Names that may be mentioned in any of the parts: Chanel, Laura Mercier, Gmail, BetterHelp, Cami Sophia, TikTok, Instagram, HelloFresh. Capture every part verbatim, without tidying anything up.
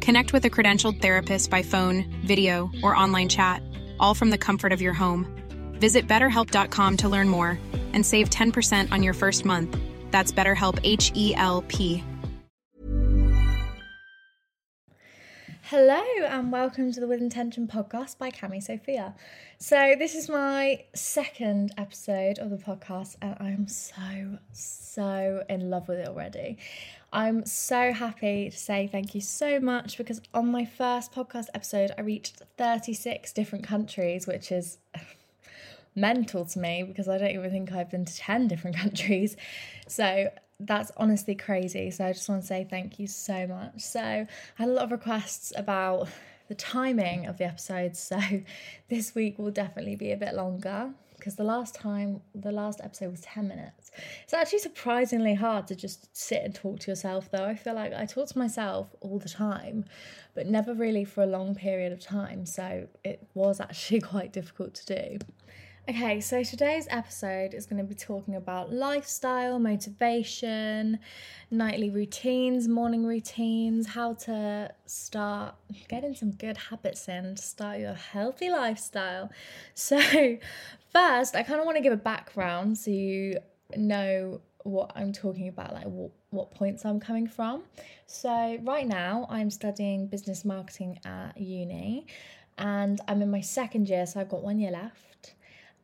Connect with a credentialed therapist by phone, video, or online chat, all from the comfort of your home. Visit better help dot com to learn more and save ten percent on your first month. That's BetterHelp, H E L P. Hello and welcome to the With Intention podcast by Cami Sophia. So this is my second episode of the podcast and I'm so, so in love with it already. I'm so happy to say thank you so much because on my first podcast episode I reached thirty-six different countries, which is mental to me because I don't even think I've been to ten different countries. So that's honestly crazy. So I just want to say thank you so much. So I had a lot of requests about the timing of the episodes. So this week will definitely be a bit longer because the last time, the last episode was ten minutes. It's actually surprisingly hard to just sit and talk to yourself though. I feel like I talk to myself all the time, but never really for a long period of time. So it was actually quite difficult to do. Okay, so today's episode is going to be talking about lifestyle, motivation, nightly routines, morning routines, how to start getting some good habits in to start your healthy lifestyle. So first, I kind of want to give a background so you know what I'm talking about, like what, what points I'm coming from. So right now, I'm studying business marketing at uni and I'm in my second year, so I've got one year left.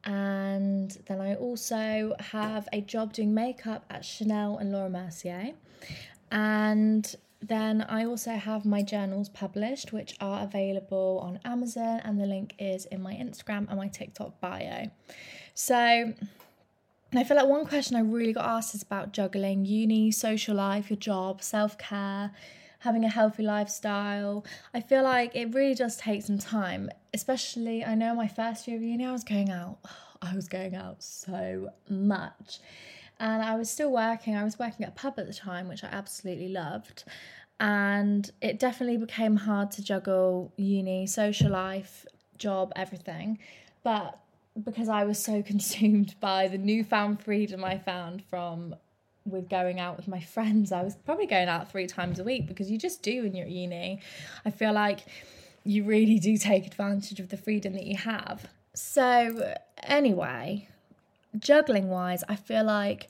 And then I also have a job doing makeup at Chanel and Laura Mercier. And then I also have my journals published, which are available on Amazon. And the link is in my Instagram and my TikTok bio. So I feel like one question I really got asked is about juggling uni, social life, your job, self-care, having a healthy lifestyle. I feel like it really does take some time, especially I know my first year of uni, I was going out, I was going out so much. And I was still working, I was working at a pub at the time, which I absolutely loved. And it definitely became hard to juggle uni, social life, job, everything. But because I was so consumed by the newfound freedom I found from with going out with my friends, I was probably going out three times a week because you just do when you're at uni. I feel like you really do take advantage of the freedom that you have. So anyway, juggling wise, I feel like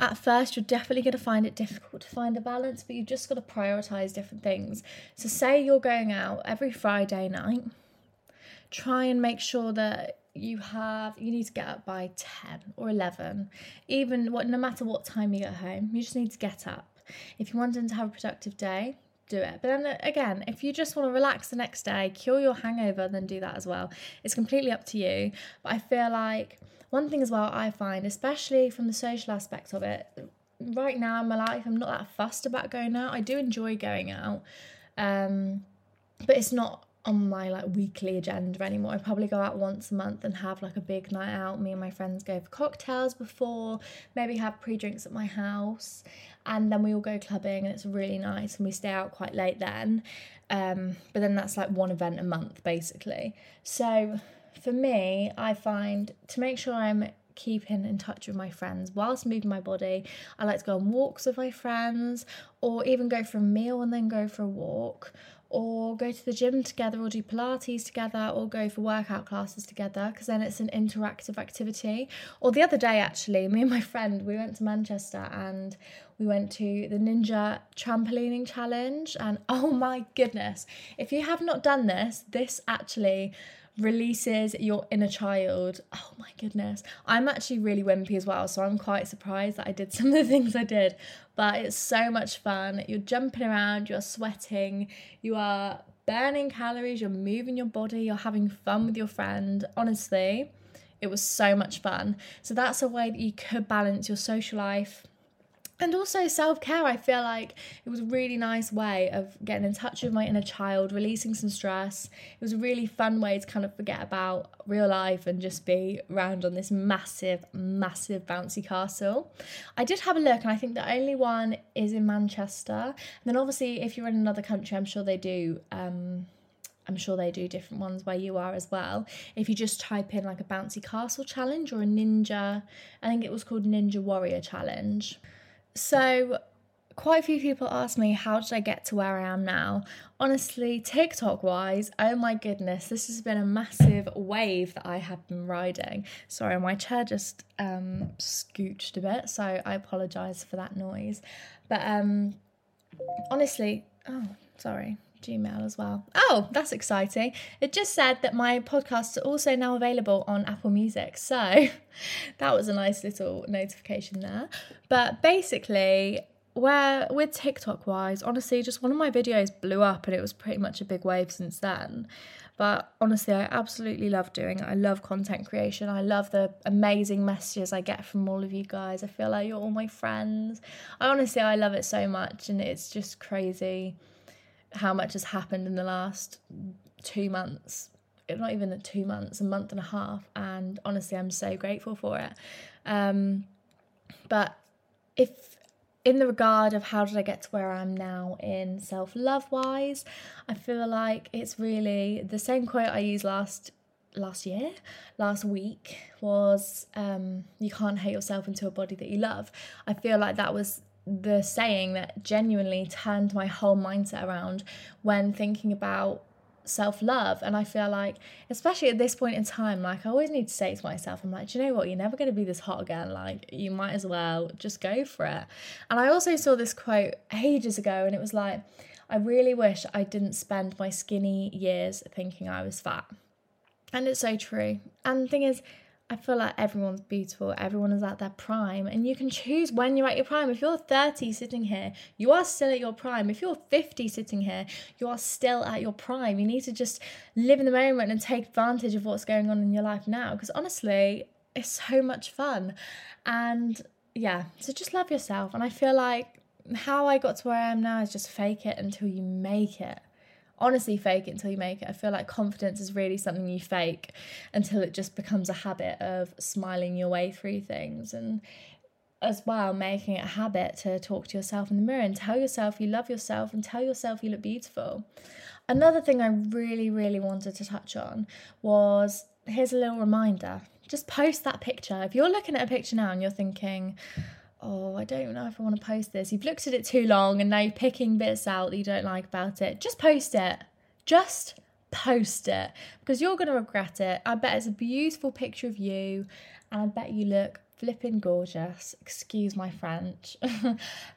at first you're definitely going to find it difficult to find a balance, but you've just got to prioritise different things. So say you're going out every Friday night, try and make sure that you have, you need to get up by ten or eleven, even what, no matter what time you get home, you just need to get up. If you want them to have a productive day, do it. But then again, if you just want to relax the next day, cure your hangover, then do that as well. It's completely up to you. But I feel like one thing as well I find, especially from the social aspect of it, right now in my life, I'm not that fussed about going out. I do enjoy going out, um, but it's not on my like weekly agenda anymore. I probably go out once a month and have like a big night out. Me and my friends go for cocktails before, maybe have pre-drinks at my house, and then we all go clubbing and it's really nice and we stay out quite late then. Um, but then that's like one event a month basically. So for me, I find to make sure I'm keeping in touch with my friends whilst moving my body, I like to go on walks with my friends, or even go for a meal and then go for a walk, or go to the gym together, or do Pilates together, or go for workout classes together, because then it's an interactive activity. Or the other day, actually, me and my friend, we went to Manchester and we went to the Ninja Trampolining Challenge, and oh my goodness, if you have not done this, this actually releases your inner child. Oh my goodness. I'm actually really wimpy as well, so I'm quite surprised that I did some of the things I did, but it's so much fun. You're jumping around, you're sweating, you are burning calories, you're moving your body, you're having fun with your friend. Honestly, it was so much fun. So that's a way that you could balance your social life. And also self-care, I feel like it was a really nice way of getting in touch with my inner child, releasing some stress. It was a really fun way to kind of forget about real life and just be around on this massive, massive bouncy castle. I did have a look, and I think the only one is in Manchester. And then obviously if you're in another country, I'm sure they do... Um, I'm sure they do different ones where you are as well. If you just type in like a bouncy castle challenge or a ninja, I think it was called Ninja Warrior Challenge. So quite a few people ask me, how did I get to where I am now? Honestly, TikTok wise, oh my goodness, this has been a massive wave that I have been riding. Sorry, my chair just um, scooched a bit, so I apologise for that noise. But um, honestly, oh, sorry. Gmail as well. Oh, that's exciting. It just said that my podcasts are also now available on Apple Music. So that was a nice little notification there. But basically, where with TikTok wise, honestly, just one of my videos blew up and it was pretty much a big wave since then. But honestly, I absolutely love doing it. I love content creation. I love the amazing messages I get from all of you guys. I feel like you're all my friends. I honestly, I love it so much, and it's just crazy how much has happened in the last two months, not even two months, a month and a half. And honestly, I'm so grateful for it. Um, but if in the regard of how did I get to where I am now in self-love wise, I feel like it's really the same quote I used last last year, last week was, um, you can't hate yourself into a body that you love. I feel like that was the saying that genuinely turned my whole mindset around when thinking about self-love. And I feel like, especially at this point in time, like I always need to say to myself, I'm like, do you know what, you're never going to be this hot again, like you might as well just go for it. And I also saw this quote ages ago, and it was like, I really wish I didn't spend my skinny years thinking I was fat. And it's so true. And the thing is, I feel like everyone's beautiful, everyone is at their prime, and you can choose when you're at your prime. If you're thirty sitting here, you are still at your prime. If you're fifty sitting here, you are still at your prime. You need to just live in the moment and take advantage of what's going on in your life now, because honestly, it's so much fun. And yeah, so just love yourself. And I feel like how I got to where I am now is just fake it until you make it. Honestly, fake it until you make it. I feel like confidence is really something you fake until it just becomes a habit of smiling your way through things, and as well making it a habit to talk to yourself in the mirror and tell yourself you love yourself and tell yourself you look beautiful. Another thing I really, really wanted to touch on was, here's a little reminder, just post that picture. If you're looking at a picture now and you're thinking, oh, I don't know if I want to post this, you've looked at it too long and now you're picking bits out that you don't like about it, just post it. Just post it, because you're going to regret it. I bet it's a beautiful picture of you, and I bet you look flipping gorgeous. Excuse my French.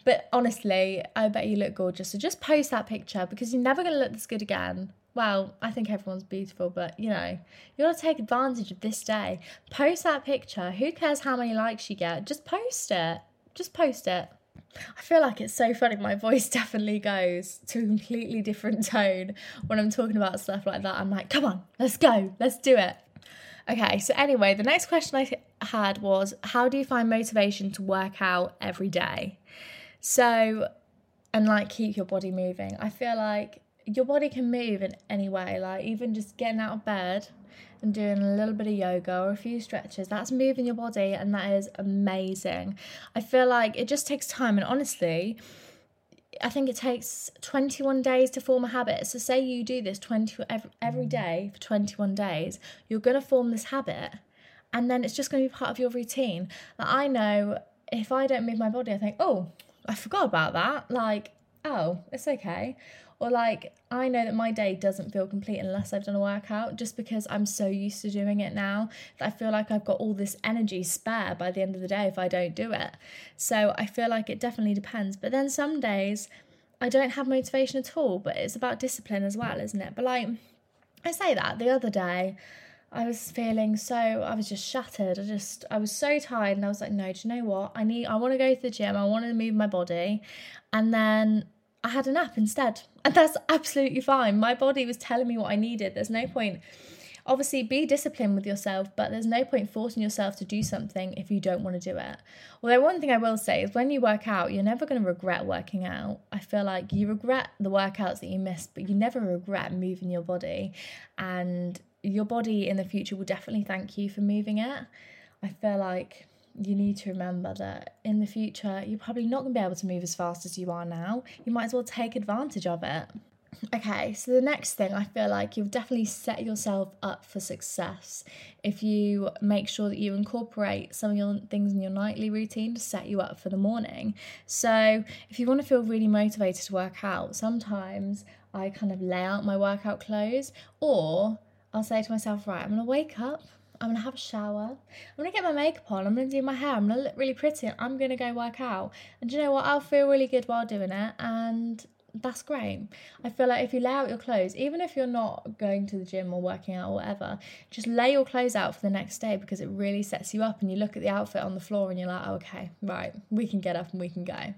But honestly, I bet you look gorgeous. So just post that picture, because you're never going to look this good again. Well, I think everyone's beautiful, but you know, you gotta take advantage of this day. Post that picture. Who cares how many likes you get? Just post it. Just post it. I feel like it's so funny. My voice definitely goes to a completely different tone when I'm talking about stuff like that. I'm like, come on, let's go. Let's do it. Okay, so anyway, the next question I had was, how do you find motivation to work out every day? So, and like keep your body moving. I feel like your body can move in any way, like even just getting out of bed and doing a little bit of yoga or a few stretches, that's moving your body, and that is amazing. I feel like it just takes time, and honestly, I think it takes twenty-one days to form a habit. So say you do this twenty every, every day for twenty-one days, you're going to form this habit, and then it's just going to be part of your routine. Like, I know if I don't move my body, I think, oh, I forgot about that. Like, oh, it's okay. Or like, I know that my day doesn't feel complete unless I've done a workout, just because I'm so used to doing it now that I feel like I've got all this energy spare by the end of the day if I don't do it. So I feel like it definitely depends. But then some days I don't have motivation at all, but it's about discipline as well, isn't it? But like, I say that the other day, I was feeling so, I was just shattered. I just, I was so tired, and I was like, no, do you know what? I need, I want to go to the gym. I want to move my body. And then I had a nap instead. And that's absolutely fine. My body was telling me what I needed. There's no point. Obviously, be disciplined with yourself, but there's no point forcing yourself to do something if you don't want to do it. Although one thing I will say is when you work out, you're never going to regret working out. I feel like you regret the workouts that you missed, but you never regret moving your body. And your body in the future will definitely thank you for moving it. I feel like you need to remember that in the future, you're probably not going to be able to move as fast as you are now. You might as well take advantage of it. Okay, so the next thing, I feel like you've definitely set yourself up for success if you make sure that you incorporate some of your things in your nightly routine to set you up for the morning. So if you want to feel really motivated to work out, sometimes I kind of lay out my workout clothes, or I'll say to myself, right, I'm going to wake up, I'm going to have a shower, I'm going to get my makeup on, I'm going to do my hair, I'm going to look really pretty, and I'm going to go work out. And do you know what? I'll feel really good while doing it, and that's great. I feel like if you lay out your clothes, even if you're not going to the gym or working out or whatever, just lay your clothes out for the next day, because it really sets you up, and you look at the outfit on the floor and you're like, oh, okay, right, we can get up and we can go.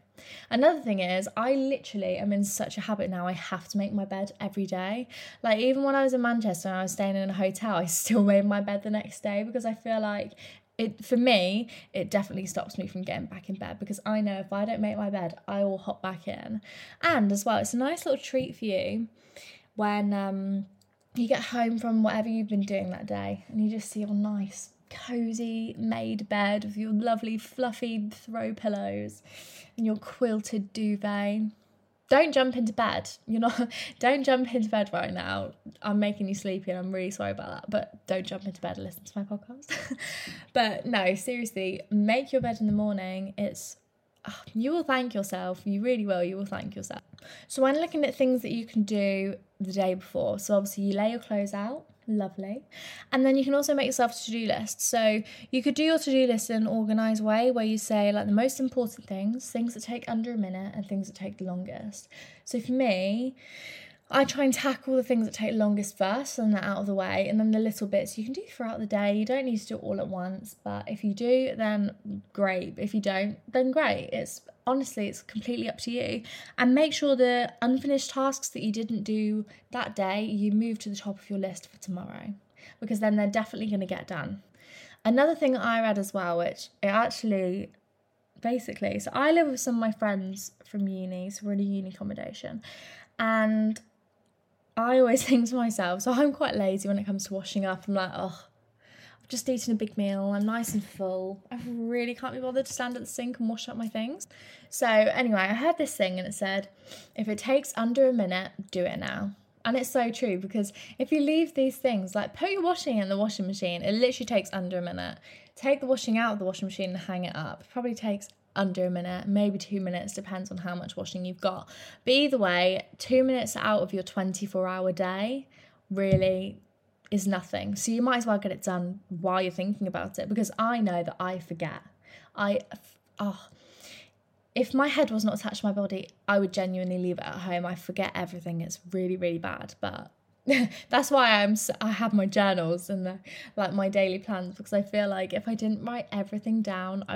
Another thing is, I literally am in such a habit now, I have to make my bed every day. Like, even when I was in Manchester and I was staying in a hotel, I still made my bed the next day, because I feel like it, for me, it definitely stops me from getting back in bed, because I know if I don't make my bed, I will hop back in. And as well, it's a nice little treat for you when um, you get home from whatever you've been doing that day, and you just see your nice cozy made bed with your lovely fluffy throw pillows and your quilted duvet. Don't jump into bed. You're not, don't jump into bed right now. I'm making you sleepy and I'm really sorry about that, but don't jump into bed and listen to my podcast. But no, seriously, make your bed in the morning. It's, you will thank yourself. You really will. You will thank yourself. So I'm looking at things that you can do the day before. So obviously you lay your clothes out. Lovely. And then you can also make yourself a to-do list. So you could do your to-do list in an organised way, where you say like the most important things, things that take under a minute, and things that take the longest. So for me, I try and tackle the things that take longest first, and that out of the way, and then the little bits you can do throughout the day. You don't need to do it all at once, but if you do, then great. If you don't, then great. It's honestly, it's completely up to you. And make sure the unfinished tasks that you didn't do that day, you move to the top of your list for tomorrow, because then they're definitely going to get done. Another thing I read as well, which it actually... basically, so I live with some of my friends from uni, so we're in a uni accommodation, and I always think to myself, so I'm quite lazy when it comes to washing up. I'm like, oh, I've just eaten a big meal, I'm nice and full, I really can't be bothered to stand at the sink and wash up my things. So anyway, I heard this thing and it said, if it takes under a minute, do it now. And it's so true, because if you leave these things, like put your washing in the washing machine, it literally takes under a minute. Take the washing out of the washing machine and hang it up. It probably takes under a minute, maybe two minutes, depends on how much washing you've got. But either way, two minutes out of your twenty-four hour day really is nothing. So you might as well get it done while you're thinking about it, because I know that I forget. I, oh... If my head was not attached to my body, I would genuinely leave it at home. I forget everything. It's really, really bad. But that's why I'm. I have my journals and the, like my daily plans, because I feel like if I didn't write everything down, I.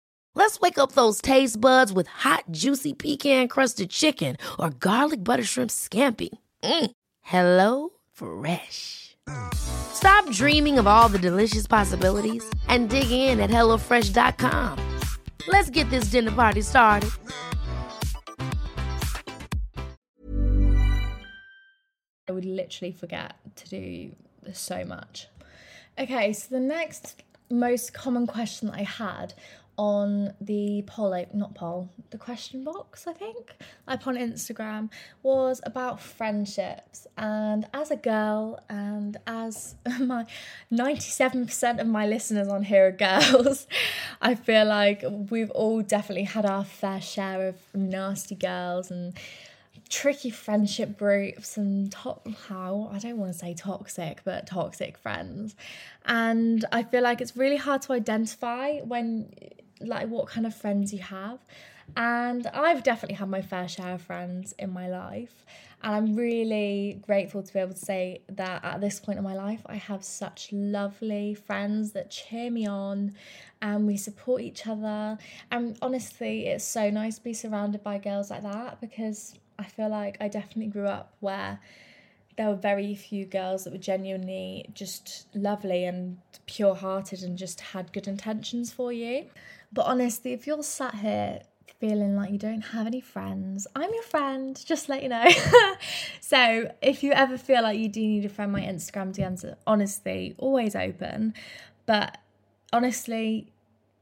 Let's wake up those taste buds with hot, juicy pecan-crusted chicken or garlic butter shrimp scampi. Mm. Hello Fresh. Stop dreaming of all the delicious possibilities and dig in at hello fresh dot com. Let's get this dinner party started. I would literally forget to do so much. Okay, so the next most common question that I had on the poll, not poll, the question box, I think, up on Instagram, was about friendships. And as a girl, and as my ninety-seven percent of my listeners on here are girls, I feel like we've all definitely had our fair share of nasty girls and tricky friendship groups and top how I don't want to say toxic but toxic friends. And I feel like it's really hard to identify when, like, what kind of friends you have. And I've definitely had my fair share of friends in my life, and I'm really grateful to be able to say that at this point in my life I have such lovely friends that cheer me on and we support each other. And honestly, it's so nice to be surrounded by girls like that, because I feel like I definitely grew up where there were very few girls that were genuinely just lovely and pure-hearted and just had good intentions for you. But honestly, if you're sat here feeling like you don't have any friends, I'm your friend, just to let you know. So if you ever feel like you do need a friend, my Instagram D Ms are honestly always open. But honestly,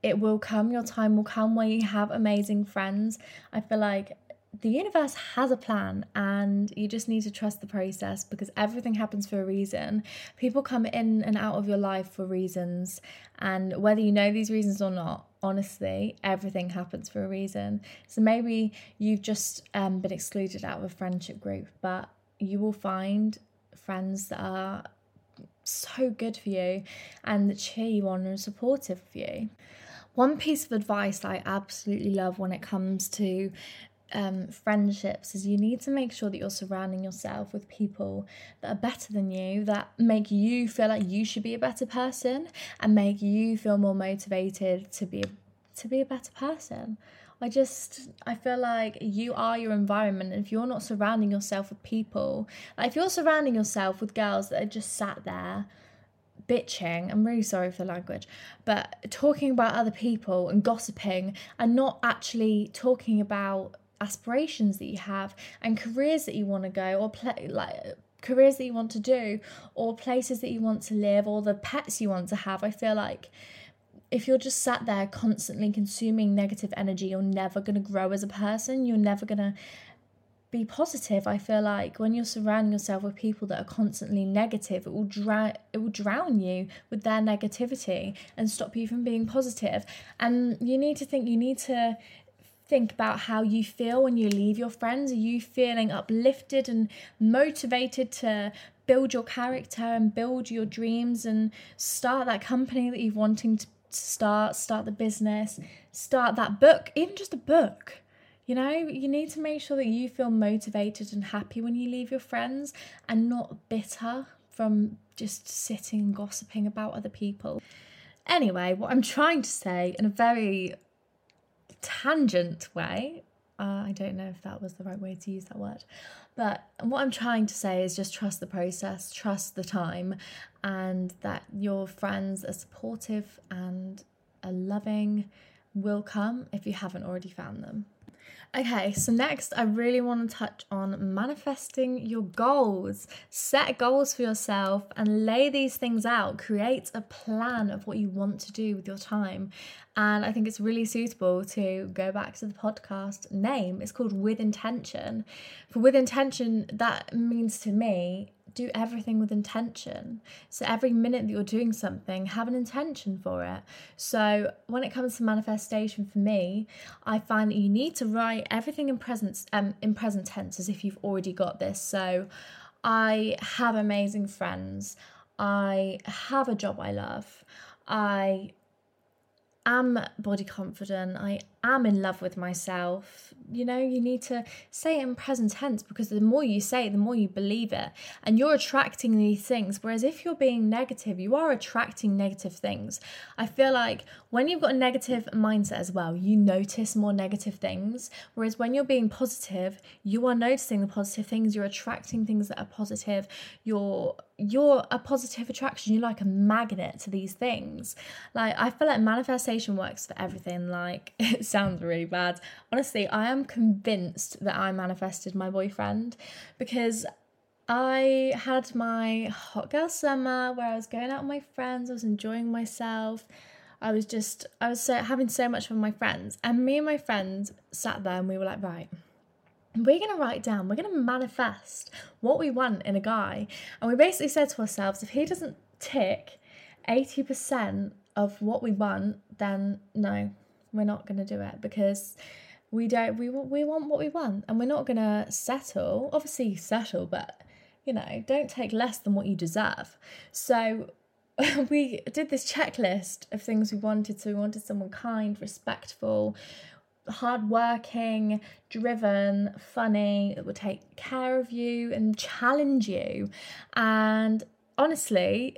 it will come, your time will come where you have amazing friends. I feel like the universe has a plan, and you just need to trust the process, because everything happens for a reason. People come in and out of your life for reasons, and whether you know these reasons or not, honestly, everything happens for a reason. So maybe you've just um, been excluded out of a friendship group, but you will find friends that are so good for you and that cheer you on and are supportive of you. One piece of advice I absolutely love when it comes to Um, friendships is you need to make sure that you're surrounding yourself with people that are better than you, that make you feel like you should be a better person and make you feel more motivated to be to be a better person. I just I feel like you are your environment, and if you're not surrounding yourself with people, like if you're surrounding yourself with girls that are just sat there bitching, I'm really sorry for the language, but talking about other people and gossiping and not actually talking about aspirations that you have and careers that you want to go, or play, like careers that you want to do, or places that you want to live, or the pets you want to have. I feel like if you're just sat there constantly consuming negative energy, you're never going to grow as a person. You're never going to be positive. I feel like when you're surrounding yourself with people that are constantly negative, it will drown it will drown you with their negativity and stop you from being positive. And you need to think you need to think about how you feel when you leave your friends. Are you feeling uplifted and motivated to build your character and build your dreams and start that company that you're wanting to start, start the business, start that book, even just a book? You know, you need to make sure that you feel motivated and happy when you leave your friends and not bitter from just sitting and gossiping about other people. Anyway, what I'm trying to say in a very tangent way, uh, I don't know if that was the right way to use that word, but what I'm trying to say is just trust the process, trust the time, and that your friends are supportive and are loving will come if you haven't already found them. Okay, so next I really want to touch on manifesting your goals. Set goals for yourself and lay these things out. Create a plan of what you want to do with your time. And I think it's really suitable to go back to the podcast name. It's called With Intention. For With Intention, that means to me, do everything with intention. So every minute that you're doing something, have an intention for it. So when it comes to manifestation, for me, I find that you need to write everything in present um in present tense as if you've already got this. So I have amazing friends. I have a job I love. I am body confident, I am in love with myself, you know, you need to say it in present tense, because the more you say it, the more you believe it, and you're attracting these things. Whereas if you're being negative, you are attracting negative things. I feel like when you've got a negative mindset as well, you notice more negative things, whereas when you're being positive, you are noticing the positive things, you're attracting things that are positive, you're you're a positive attraction, you're like a magnet to these things. Like, I feel like manifestation works for everything. Like, it sounds really bad, honestly. I am convinced that I manifested my boyfriend, because I had my hot girl summer where I was going out with my friends, I was enjoying myself, I was just I was so, having so much fun with my friends, and me and my friends sat there and we were like, right, we're going to write down, we're going to manifest what we want in a guy. And we basically said to ourselves, if he doesn't tick eighty percent of what we want, then no, we're not going to do it, because we don't, we, we want what we want, and we're not going to settle. Obviously settle, but, you know, don't take less than what you deserve. So we did this checklist of things we wanted. So we wanted someone kind, respectful, hardworking, driven, funny, that will take care of you and challenge you. And honestly,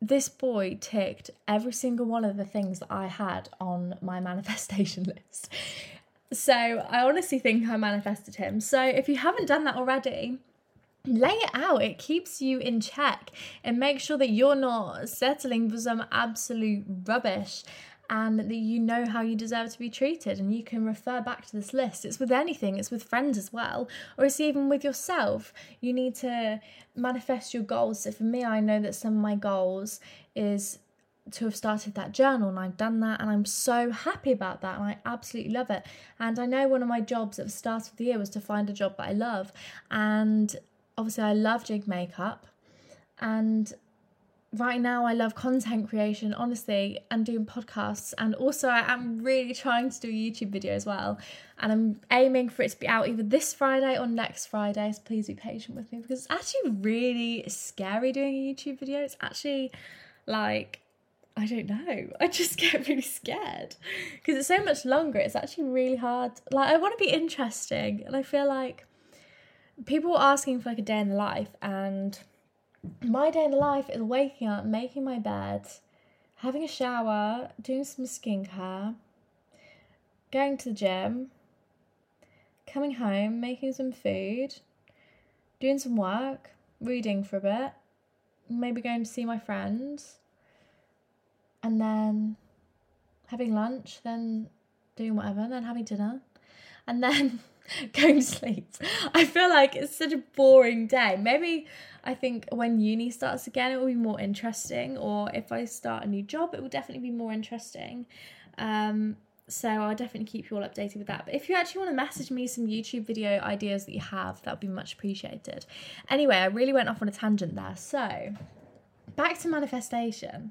this boy ticked every single one of the things that I had on my manifestation list. So I honestly think I manifested him. So if you haven't done that already, lay it out. It keeps you in check and make sure that you're not settling for some absolute rubbish, and that you know how you deserve to be treated, and you can refer back to this list. It's with anything, it's with friends as well, or it's even with yourself. You need to manifest your goals. So for me, I know that some of my goals is to have started that journal, and I've done that, and I'm so happy about that, and I absolutely love it. And I know one of my jobs at the start of the year was to find a job that I love, and obviously I love jig makeup, and right now I love content creation, honestly, and doing podcasts. And also I am really trying to do a YouTube video as well, and I'm aiming for it to be out either this Friday or next Friday, so please be patient with me, because it's actually really scary doing a YouTube video. It's actually like, I don't know, I just get really scared because it's so much longer. It's actually really hard. Like, I want to be interesting, and I feel like people were asking for like a day in the life, and my day in the life is waking up, making my bed, having a shower, doing some skincare, going to the gym, coming home, making some food, doing some work, reading for a bit, maybe going to see my friends, and then having lunch, then doing whatever, then having dinner, and then going to sleep. I feel like it's such a boring day. Maybe I think when uni starts again, it will be more interesting, or if I start a new job, it will definitely be more interesting. Um, so I'll definitely keep you all updated with that. But if you actually want to message me some YouTube video ideas that you have, that would be much appreciated. Anyway, I really went off on a tangent there. So back to manifestation.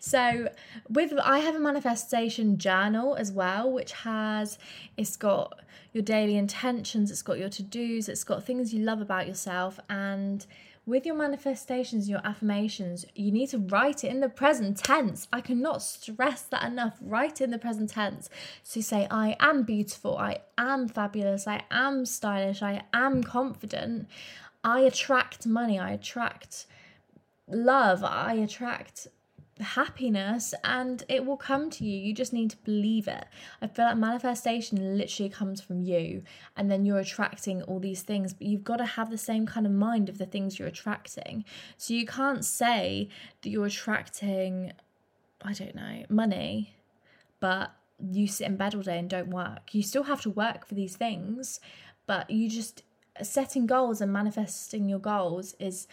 So with, I have a manifestation journal as well, which has, it's got your daily intentions, it's got your to-dos, it's got things you love about yourself. And with your manifestations, your affirmations, you need to write it in the present tense. I cannot stress that enough. Write it in the present tense. So you say, I am beautiful, I am fabulous, I am stylish, I am confident, I attract money, I attract love, I attract happiness, and it will come to you. You just need to believe it. I feel like manifestation literally comes from you, and then you're attracting all these things, but you've got to have the same kind of mind of the things you're attracting. So you can't say that you're attracting, I don't know, money, but you sit in bed all day and don't work. You still have to work for these things, but you just, setting goals and manifesting your goals is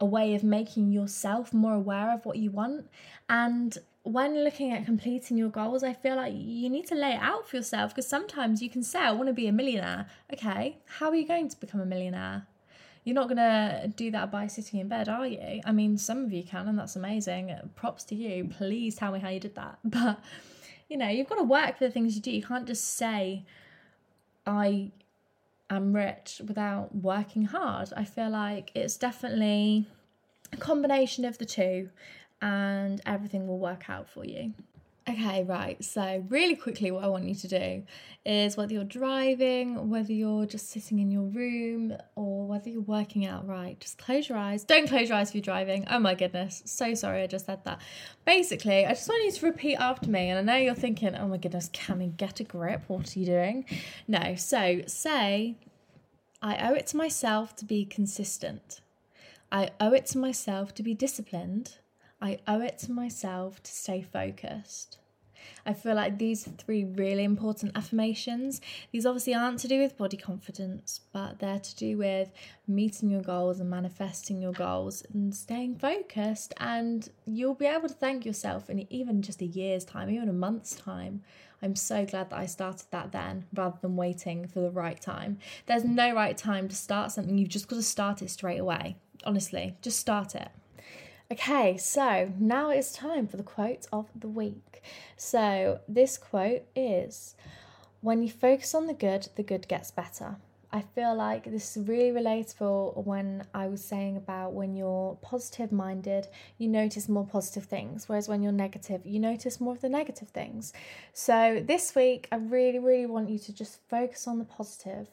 a way of making yourself more aware of what you want. And when looking at completing your goals, I feel like you need to lay it out for yourself, because sometimes you can say, I want to be a millionaire. Okay, how are you going to become a millionaire? You're not going to do that by sitting in bed, are you? I mean, some of you can, and that's amazing. Props to you. Please tell me how you did that. But, you know, you've got to work for the things you do. You can't just say, I I'm rich without working hard. I feel like it's definitely a combination of the two, and everything will work out for you. Okay, right, so really quickly what I want you to do is, whether you're driving, whether you're just sitting in your room, or whether you're working out, right, just close your eyes. Don't close your eyes if you're driving. Oh my goodness, so sorry I just said that. Basically, I just want you to repeat after me, and I know you're thinking, oh my goodness, Cami, get a grip, what are you doing? No, so say, I owe it to myself to be consistent. I owe it to myself to be disciplined. I owe it to myself to stay focused. I feel like these are three really important affirmations. These obviously aren't to do with body confidence, but they're to do with meeting your goals and manifesting your goals and staying focused. And you'll be able to thank yourself in even just a year's time, even a month's time. I'm so glad that I started that then, rather than waiting for the right time. There's no right time to start something. You've just got to start it straight away. Honestly, just start it. Okay, so now it's time for the quote of the week. So this quote is, when you focus on the good, the good gets better. I feel like this is really relatable when I was saying about when you're positive minded, you notice more positive things, whereas when you're negative, you notice more of the negative things. So this week, I really, really want you to just focus on the positive.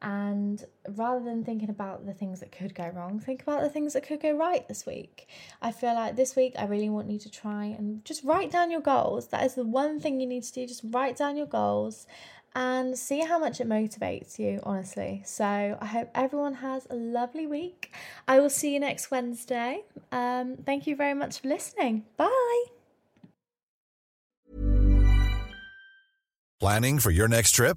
And rather than thinking about the things that could go wrong, think about the things that could go right this week. I feel like this week I really want you to try and just write down your goals. That is the one thing you need to do. Just write down your goals and see how much it motivates you, honestly. So I hope everyone has a lovely week. I will see you next Wednesday. Um, thank you very much for listening. Bye. Planning for your next trip?